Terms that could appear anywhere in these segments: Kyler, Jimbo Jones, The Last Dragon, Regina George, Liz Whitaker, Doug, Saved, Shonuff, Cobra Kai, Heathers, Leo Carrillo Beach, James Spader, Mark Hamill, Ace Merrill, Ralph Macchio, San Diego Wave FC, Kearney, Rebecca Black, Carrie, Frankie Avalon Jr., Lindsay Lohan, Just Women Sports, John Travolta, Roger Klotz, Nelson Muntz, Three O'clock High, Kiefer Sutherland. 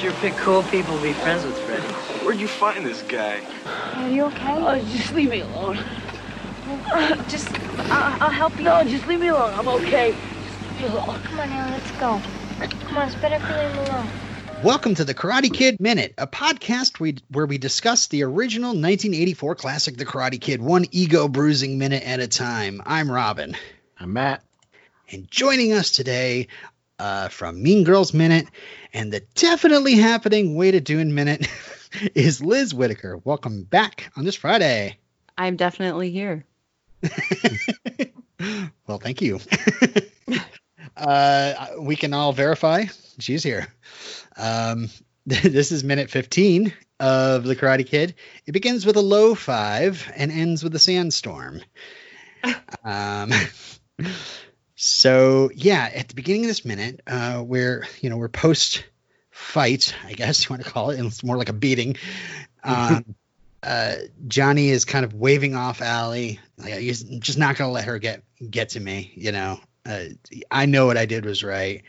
Sure pick cool people to be friends with, Freddy. Where'd you find this guy? Are you okay? Oh, just leave me alone. I'll help you. No, just leave me alone. I'm okay. Just leave me alone. Come on, now, let's go. Come on, it's better if you leave me alone. Welcome to the Karate Kid Minute, a podcast where we discuss the original 1984 classic The Karate Kid, one ego-bruising minute at a time. I'm Robin. I'm Matt. And joining us today from Mean Girls Minute and the definitely happening Way to Dune Minute is Liz Whitaker. Welcome back on this Friday. I'm definitely here. Well, thank you. We can all verify she's here. This is minute 15 of The Karate Kid. It begins with a low five and ends with a sandstorm. So yeah, at the beginning of this minute, we're post fight, I guess you want to call it, and it's more like a beating. Johnny is kind of waving off Allie. Like, he's just not going to let her get to me. You know, I know what I did was right.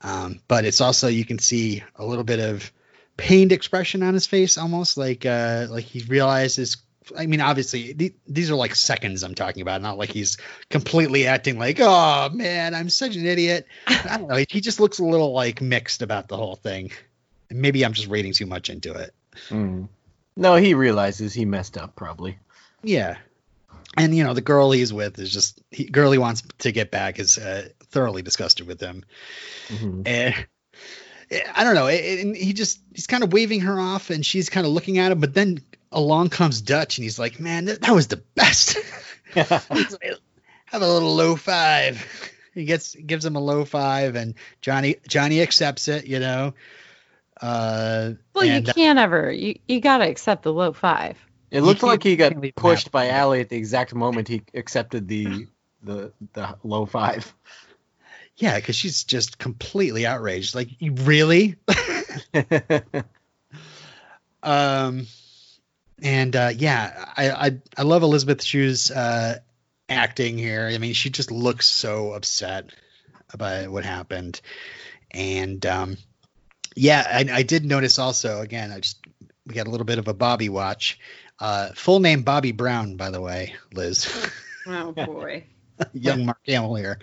But it's also, you can see a little bit of pained expression on his face, almost like he realizes. I mean, obviously these are like seconds I'm talking about, not like he's completely acting like, oh man, I'm such an idiot. I don't know. He just looks a little like mixed about the whole thing. And maybe I'm just reading too much into it. Mm. No, he realizes he messed up probably. Yeah. And, you know, the girl he's with is just girl he wants to get back is thoroughly disgusted with him. Mm-hmm. And I don't know. And he's kind of waving her off and she's kind of looking at him. But then along comes Dutch and he's like, man, that was the best. Have a little low five. He gives him a low five and Johnny accepts it, you know. You can't ever. You got to accept the low five. It looked like he got pushed by Allie at the exact moment he accepted the low five. Yeah, because she's just completely outraged. Like, really? I love Elizabeth Shue's acting here. I mean, she just looks so upset about what happened. And I did notice also, again, we got a little bit of a Bobby watch. Full name Bobby Brown, by the way, Liz. Oh, boy. Young Mark Hamill here.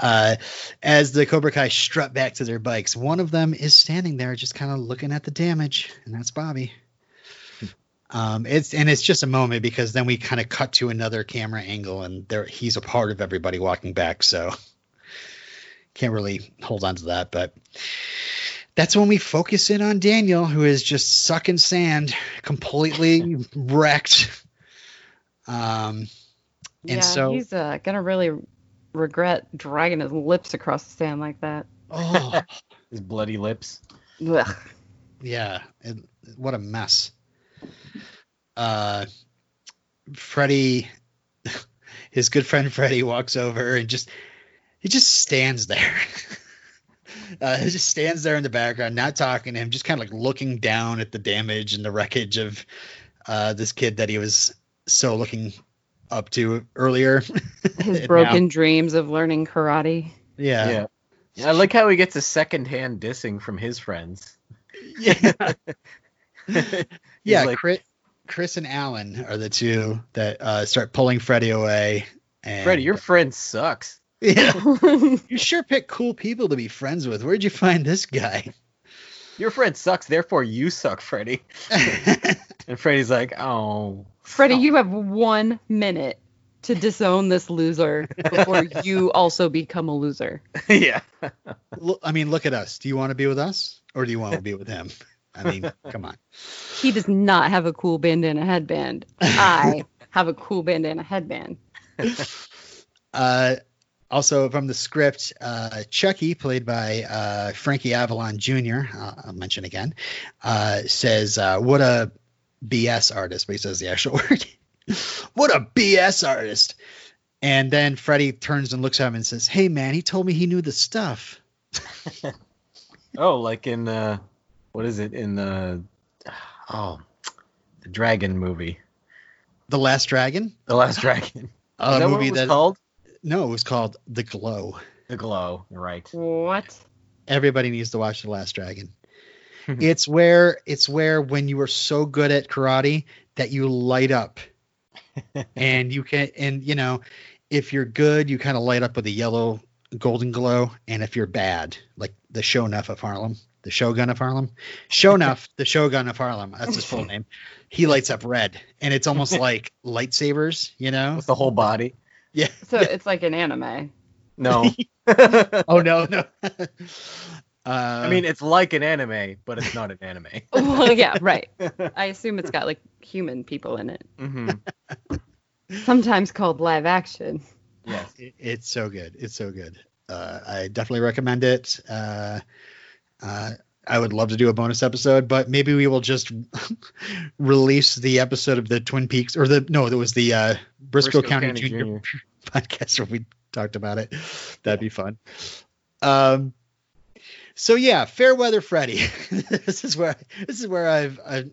As the Cobra Kai strut back to their bikes, one of them is standing there just kind of looking at the damage, and that's Bobby. It's just a moment because then we kind of cut to another camera angle, and he's a part of everybody walking back, so can't really hold on to that, but that's when we focus in on Daniel, who is just sucking sand, completely wrecked. So he's gonna really regret dragging his lips across the sand like that. Oh, his bloody lips. Ugh. Yeah, what a mess. Freddy, his good friend Freddy, walks over and he just stands there. He just stands there in the background, not talking to him, just kind of like looking down at the damage and the wreckage of this kid that he was so looking up to earlier. His broken dreams of learning karate. Yeah. Yeah. I like how he gets a secondhand dissing from his friends. Yeah. Yeah. Like, Chris and Alan are the two that start pulling Freddy away. And Freddy, your friend sucks. Yeah. You sure pick cool people to be friends with. Where'd you find this guy? Your friend sucks, therefore you suck, Freddy. And Freddy's like, oh. Freddy, you have 1 minute to disown this loser before you also become a loser. Yeah. I mean, look at us. Do you want to be with us? Or do you want to be with him? I mean, come on. He does not have a cool bandana headband. I have a cool bandana headband. Also from the script, Chucky, played by Frankie Avalon Jr., I'll mention again, says, what a BS artist. But he says the actual word. What a BS artist. And then Freddy turns and looks at him and says, hey, man, he told me he knew the stuff. Oh, like in the Dragon movie. The Last Dragon? The Last Dragon. Is that movie what it was called? No, it was called The Glow. The Glow, right. What? Everybody needs to watch The Last Dragon. It's where when you are so good at karate that you light up, and you can, and you know, if you're good, you kind of light up with a yellow golden glow, and if you're bad, like the Shonuff of Harlem, the Shogun of Harlem, Shonuff, the Shogun of Harlem, that's his full name. He lights up red, and it's almost like lightsabers, you know, with the whole body. Yeah. So it's like an anime. No. Oh no. I mean, it's like an anime, but it's not an anime. Well, yeah, right. I assume it's got like human people in it. Mm-hmm. Sometimes called live action. Yes, it's so good. It's so good. I definitely recommend it. I would love to do a bonus episode, but maybe we will just release the episode of the Twin Peaks or the Brisco County Jr. podcast where we talked about it. That'd be fun. So yeah, Fairweather Freddy. This is where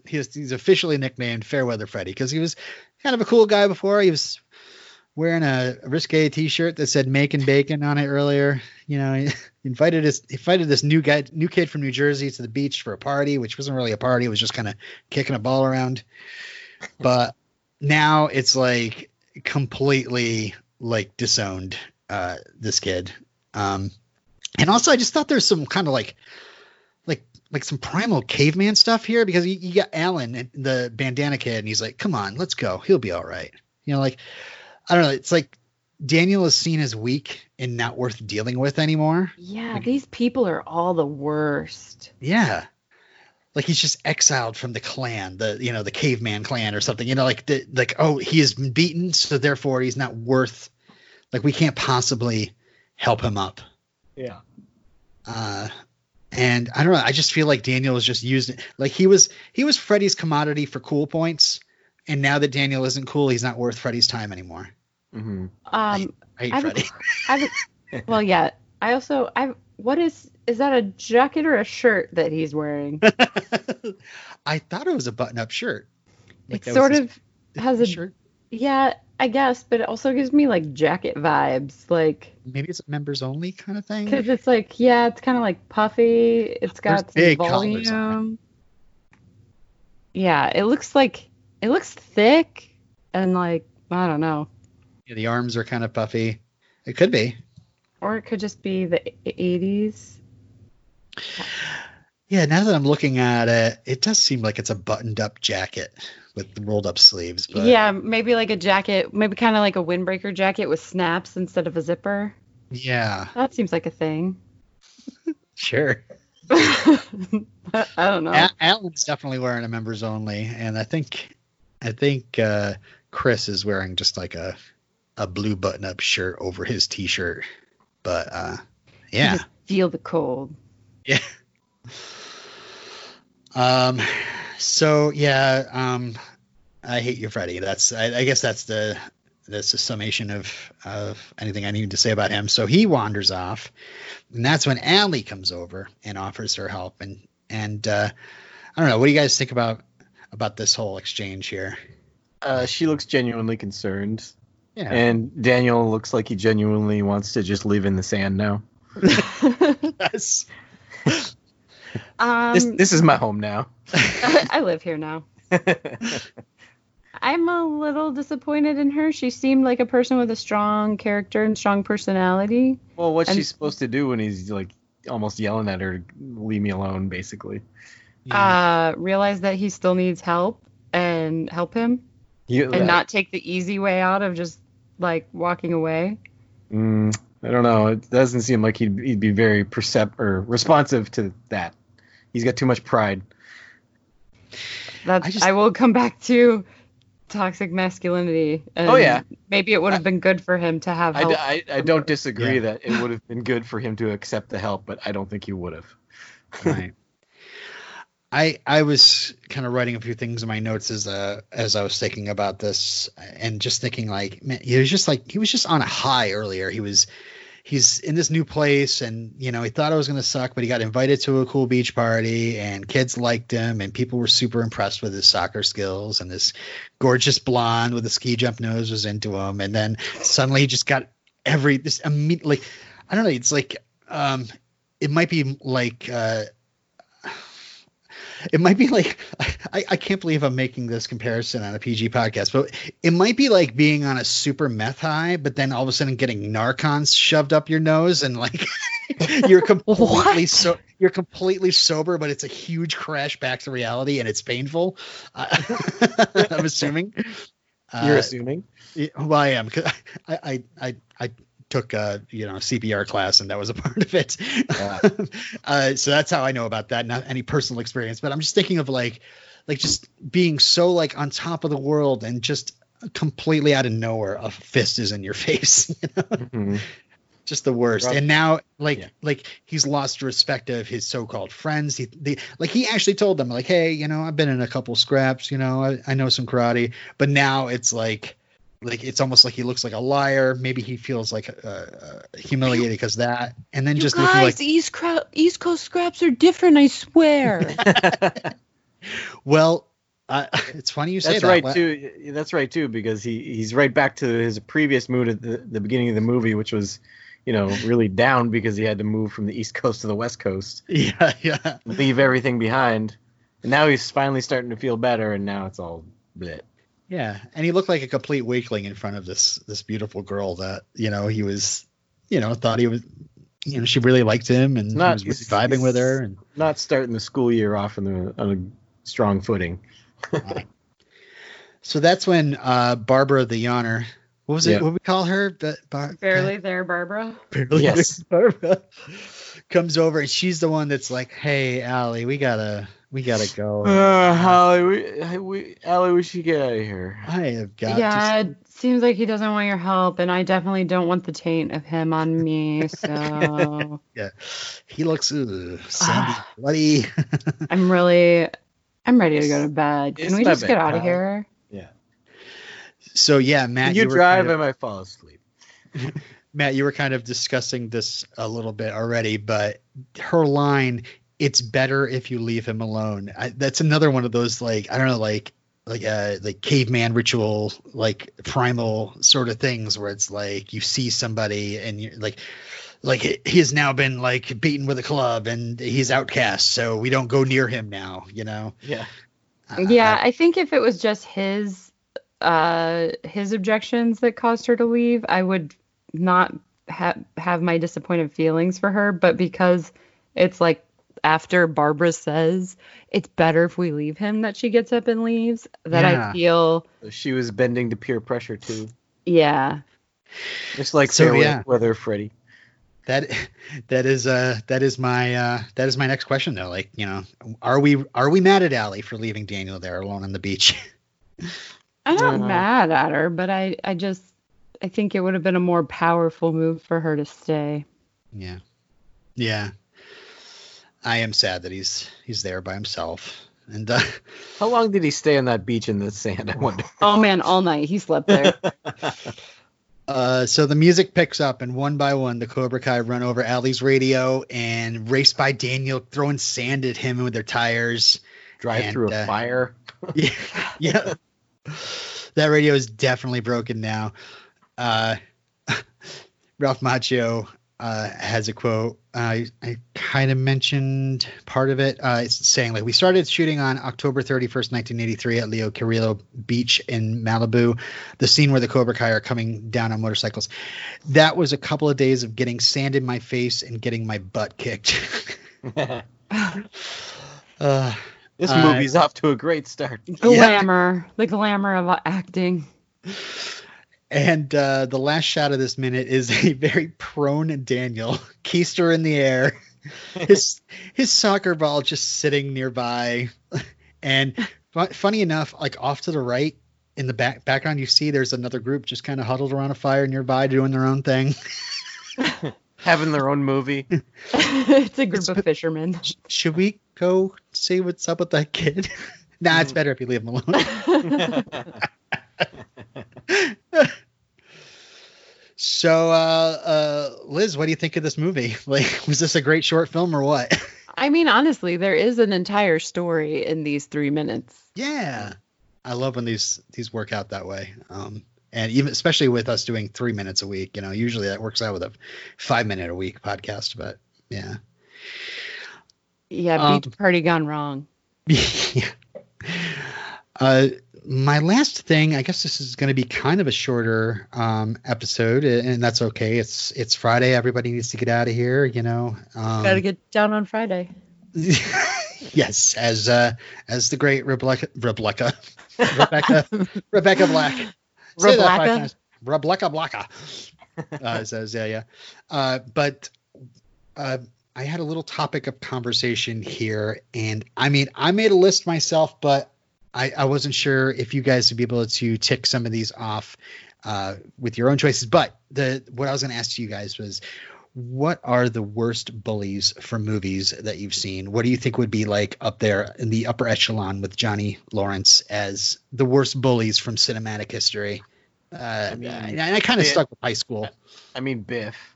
he's officially nicknamed Fairweather Freddy because he was kind of a cool guy before. He was wearing a risque T-shirt that said "Make and Bacon" on it earlier. You know, he invited this new kid from New Jersey to the beach for a party, which wasn't really a party. It was just kind of kicking a ball around. But now it's like completely like disowned this kid. And also, I just thought there's some kind of like some primal caveman stuff here because you got Alan, and the bandana kid, and he's like, "Come on, let's go. He'll be all right." You know, like I don't know. It's like Daniel is seen as weak and not worth dealing with anymore. Yeah, like, these people are all the worst. Yeah, like he's just exiled from the clan, the caveman clan or something. You know, like he has been beaten, so therefore he's not worth. Like we can't possibly help him up. Yeah. And I don't know. I just feel like Daniel was just used. Like he was Freddy's commodity for cool points. And now that Daniel isn't cool, he's not worth Freddy's time anymore. Mm-hmm. I hate Freddy. Well, yeah. Is that a jacket or a shirt that he's wearing? I thought it was a button up shirt. Like it sort of has a shirt. Yeah, I guess, but it also gives me like jacket vibes, like maybe it's members only kind of thing. Because it's like, yeah, it's kind of like puffy. It's got some volume. Yeah, it looks thick and like I don't know. Yeah, the arms are kind of puffy. It could be, or it could just be the 80s. Yeah, now that I'm looking at it, it does seem like it's a buttoned-up jacket with rolled up sleeves. But yeah, maybe like a jacket, maybe kind of like a windbreaker jacket with snaps instead of a zipper. Yeah. That seems like a thing. Sure. I don't know. Alan's definitely wearing a members only, and I think Chris is wearing just like a blue button-up shirt over his T-shirt. But yeah. You just feel the cold. Yeah. So yeah, I hate you, Freddy. That's I guess that's the summation of anything I need to say about him. So he wanders off, and that's when Allie comes over and offers her help. And I don't know. What do you guys think about this whole exchange here? She looks genuinely concerned, yeah. And Daniel looks like he genuinely wants to just live in the sand now. Yes. This is my home now. I live here now. I'm a little disappointed in her. She seemed like a person with a strong character and strong personality. Well, what's she supposed to do when he's like almost yelling at her, leave me alone, basically? Yeah. Realize that he still needs help and help him and not take the easy way out of just like walking away. I don't know. It doesn't seem like he'd be very responsive to that. He's got too much pride. I will come back to toxic masculinity. And oh yeah. Maybe it would have been good for him to have help. I don't disagree that it would have been good for him to accept the help, but I don't think he would have. Right. I was kind of writing a few things in my notes as I was thinking about this and just thinking like, man, he was just on a high earlier. He's in this new place and, you know, he thought it was going to suck, but he got invited to a cool beach party and kids liked him and people were super impressed with his soccer skills and this gorgeous blonde with a ski jump nose was into him. And then suddenly he just got like, I don't know. It's like, it might be like, It might be like, I can't believe I'm making this comparison on a PG podcast, but it might be like being on a super meth high, but then all of a sudden getting Narcan shoved up your nose and like you're completely so you're completely sober, but it's a huge crash back to reality and it's painful. I'm assuming. You're assuming. Well, I am, because I took CPR class and that was a part of it. Yeah. So that's how I know about that. Not any personal experience, but I'm just thinking of like just being so like on top of the world and just completely out of nowhere, a fist is in your face. You know? Mm-hmm. Just the worst. Rob, and now like he's lost respect of his so-called friends. He actually told them like, hey, you know, I've been in a couple scraps, you know, I know some karate, but now it's like. Like it's almost like he looks like a liar. Maybe he feels like humiliated because that, and then you just guys, like East Coast scraps are different. I swear. Well, it's funny you say that. That's right too. That's right too, because he's right back to his previous mood at the beginning of the movie, which was, you know, really down because he had to move from the East Coast to the West Coast. Yeah. Leave everything behind, and now he's finally starting to feel better, and now it's all bleh. Yeah, and he looked like a complete weakling in front of this beautiful girl that, you know, he was, you know, thought he was, you know, she really liked him and he was vibing with her. And not starting the school year off on a strong footing. So that's when Barbara the Yawner, what was it, what we call her? Barely there, Barbara. Barely there, Barbara. Comes over and she's the one that's like, hey, Allie, we gotta go. Allie, we should get out of here. I have got. Yeah, it seems like he doesn't want your help, and I definitely don't want the taint of him on me. So yeah, he looks sandy, bloody. I'm ready to go to bed. Can we just get out of here? Yeah. So yeah, Matt, you drive and I fall asleep. Matt, you were kind of discussing this a little bit already, but her line. It's better if you leave him alone. That's another one of those, like, I don't know, like caveman ritual, like primal sort of things where it's like you see somebody and you're like he has now been like beaten with a club and he's outcast, so we don't go near him now, you know? Yeah. I think if it was just his objections that caused her to leave, I would not have my disappointed feelings for her, but because it's like, after Barbara says it's better if we leave him, that she gets up and leaves, that I feel she was bending to peer pressure too. Yeah. Just like Weather Freddy. That is my next question though. Like, you know, are we mad at Allie for leaving Daniel there alone on the beach? I'm not mad at her, but I think it would have been a more powerful move for her to stay. Yeah. Yeah. I am sad that he's there by himself. And how long did he stay on that beach in the sand? I wonder. Oh man, all night he slept there. So the music picks up, and one by one, the Cobra Kai run over Allie's radio and race by Daniel, throwing sand at him with their tires. Drive through a fire. Yeah. That radio is definitely broken now. Ralph Macchio has a quote. I kind of mentioned part of it. It's saying, like, we started shooting on October 31st, 1983 at Leo Carrillo Beach in Malibu, the scene where the Cobra Kai are coming down on motorcycles. That was a couple of days of getting sand in my face and getting my butt kicked. This movie's off to a great start. The glamour of acting. And the last shot of this minute is a very prone Daniel, keister in the air, his soccer ball just sitting nearby. And funny enough, like off to the right in the background, you see there's another group just kind of huddled around a fire nearby doing their own thing. Having their own movie. It's a group of fishermen. Should we go see what's up with that kid? Nah, it's better if you leave him alone. So, Liz, what do you think of this movie? Like, was this a great short film or what? I mean, honestly, there is an entire story in these 3 minutes. Yeah. I love when these work out that way. And even especially with us doing 3 minutes a week, you know, usually that works out with a 5 minute a week podcast, but yeah. Yeah. Beach party gone wrong. My last thing, I guess this is going to be kind of a shorter episode, and that's okay. It's Friday. Everybody needs to get out of here, you know. Got to get down on Friday. Yes, as the great Rebecca Black. Say that 5 times. Rebecca Black. Says yeah. But I had a little topic of conversation here, and I mean, I made a list myself, but I wasn't sure if you guys would be able to tick some of these off with your own choices. But what I was going to ask you guys was, what are the worst bullies from movies that you've seen? What do you think would be like up there in the upper echelon with Johnny Lawrence as the worst bullies from cinematic history? I kind of stuck with high school. I mean, Biff.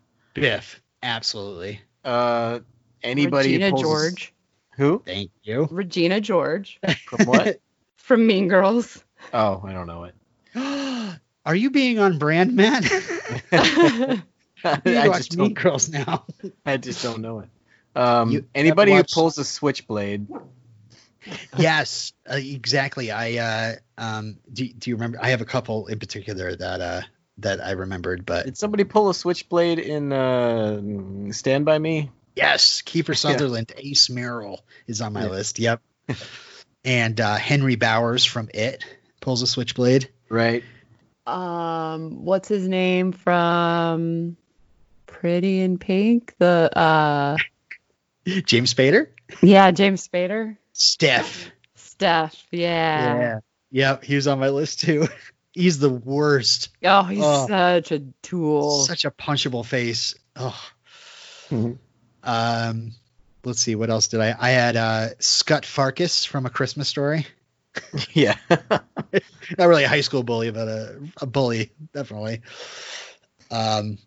Absolutely. Anybody. Regina George. Who? Thank you. Regina George. From what? From Mean Girls. Oh, I don't know it. Are you being on brand, Matt? I watch Mean Girls now. I just don't know it. Anybody who pulls a switchblade. Yes, exactly. Do you remember? I have a couple in particular that I remembered. But did somebody pull a switchblade in Stand By Me? Yes, Kiefer Sutherland. Yeah. Ace Merrill is on my list. Yep. And Henry Bowers from It pulls a switchblade. Right. What's his name from Pretty in Pink? The James Spader? Yeah, James Spader. Steph, yeah. Yep, he was on my list too. He's the worst. Oh, he's such a tool. Such a punchable face. Oh. Mm-hmm. Let's see, what else did I had Scott Farkas from A Christmas Story. Yeah. Not really a high school bully, but a bully, definitely. I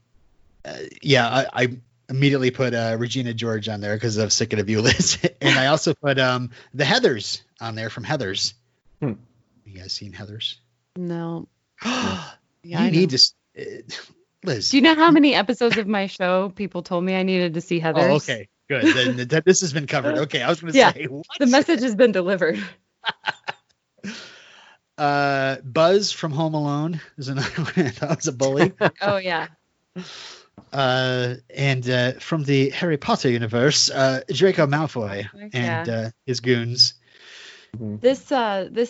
immediately put Regina George on there because of Sick of You List. And I also put the Heathers on there from Heathers. You guys seen Heathers? No. Liz, do you know how many episodes of my show people told me I needed to see Heathers? Oh, okay. Good. Then this has been covered. Okay, I was going to say, what? The message has been delivered. Buzz from Home Alone is another one. That was a bully. Oh yeah. And from the Harry Potter universe, Draco Malfoy and his goons. This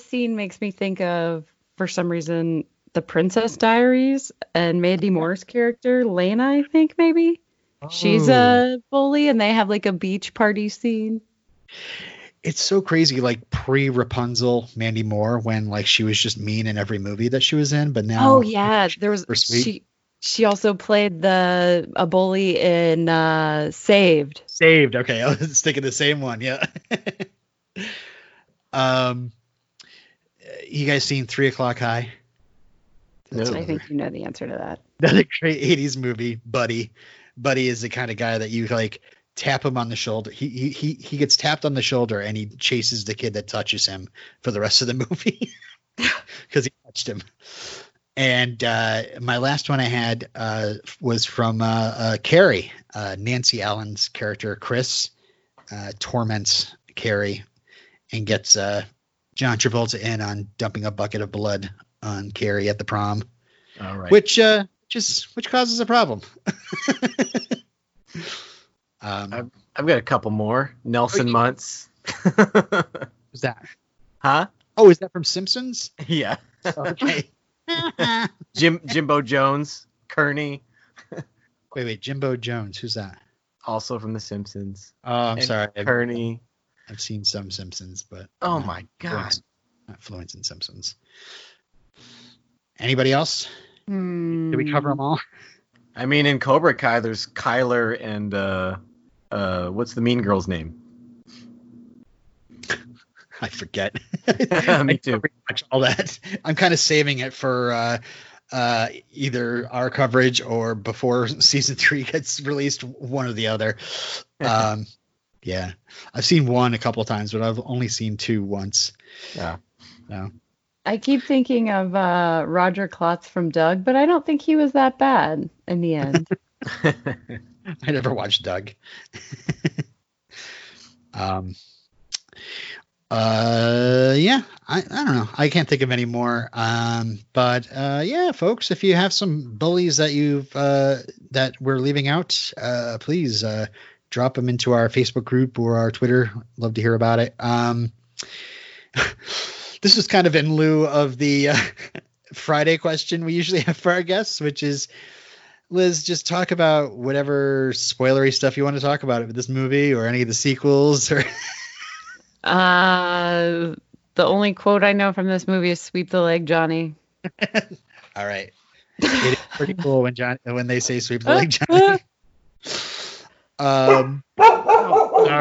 scene makes me think of, for some reason, The Princess Diaries and Mandy Moore's character Lena, I think maybe. She's a bully, and they have like a beach party scene. It's so crazy, like pre-Rapunzel Mandy Moore, when like she was just mean in every movie that she was in, but now there was she also played a bully in Saved. Saved, okay, I was thinking the same one, yeah. You guys seen 3 O'clock High? No. I think you know the answer to that. Another great 80s movie, Buddy. Buddy is the kind of guy that you like tap him on the shoulder. He gets tapped on the shoulder and he chases the kid that touches him for the rest of the movie because he touched him. And my last one I had was from Carrie. Nancy Allen's character, Chris, torments Carrie and gets John Travolta in on dumping a bucket of blood on Carrie at the prom. All right. Which causes a problem. I've got a couple more. Nelson Muntz. Who's that? Huh? Oh, is that from Simpsons? Yeah. Okay. Jimbo Jones, Kearney. Wait, Jimbo Jones. Who's that? Also from The Simpsons. Oh, I'm sorry. Kearney. I've seen some Simpsons, but oh my god, not fluent in Simpsons. Anybody else? Did we cover them all? I mean, in Cobra Kai, there's Kyler and what's the mean girl's name? I forget. Me too. Pretty much all that. I'm kind of saving it for either our coverage or before season 3 gets released, one or the other. Yeah, I've seen one a couple of times, but I've only seen two once. Yeah. No. I keep thinking of Roger Klotz from Doug, but I don't think he was that bad in the end. I never watched Doug. Yeah, I don't know. I can't think of any more. But yeah, folks, if you have some bullies that you've that we're leaving out, please drop them into our Facebook group or our Twitter. Love to hear about it. This was kind of in lieu of the Friday question we usually have for our guests, which is, Liz, just talk about whatever spoilery stuff you want to talk about with this movie or any of the sequels or. The only quote I know from this movie is "Sweep the leg, Johnny." All right, it is pretty cool when they say "Sweep the leg, Johnny." All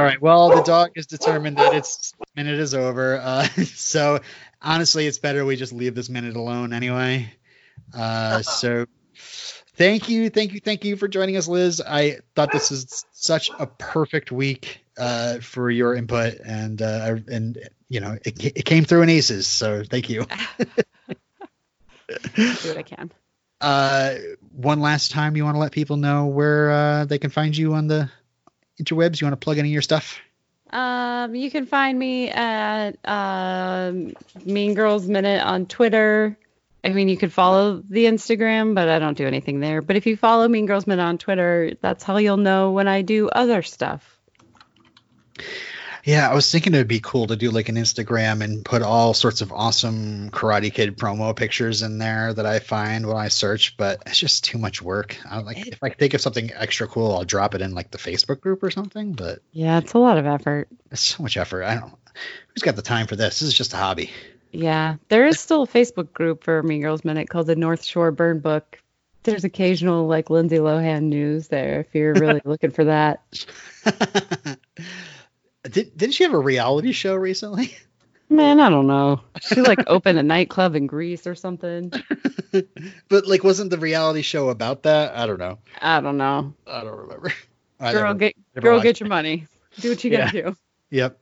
right. Well, the dog has determined that its minute is over. So honestly, it's better we just leave this minute alone anyway. So. Thank you for joining us, Liz. I thought this is such a perfect week for your input, and you know it came through in aces. So thank you. Do what I can. One last time, you want to let people know where they can find you on the interwebs? You want to plug any of your stuff? You can find me at Mean Girls Minute on Twitter. I mean, you could follow the Instagram, but I don't do anything there. But if you follow Mean Girls Minute on Twitter, that's how you'll know when I do other stuff. Yeah, I was thinking it would be cool to do like an Instagram and put all sorts of awesome Karate Kid promo pictures in there that I find when I search, but it's just too much work. I like if I think of something extra cool, I'll drop it in like the Facebook group or something. But yeah, it's a lot of effort. It's so much effort. I don't. Who's got the time for this? This is just a hobby. Yeah, there is still a Facebook group for Mean Girls Minute called the North Shore Burn Book. There's occasional like Lindsay Lohan news there if you're really looking for that. Didn't she have a reality show recently? Man, I don't know. She like opened a nightclub in Greece or something. But like, wasn't the reality show about that? I don't know. I don't remember. Girl, get your money. Do what you gotta do. Yep.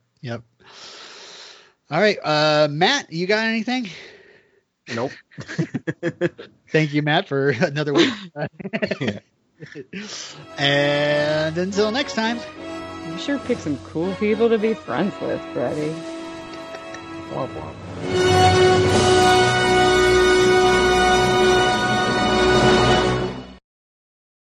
All right, Matt, you got anything? Nope. Thank you, Matt, for another week. And until next time. You sure pick some cool people to be friends with, Freddie. Womp womp.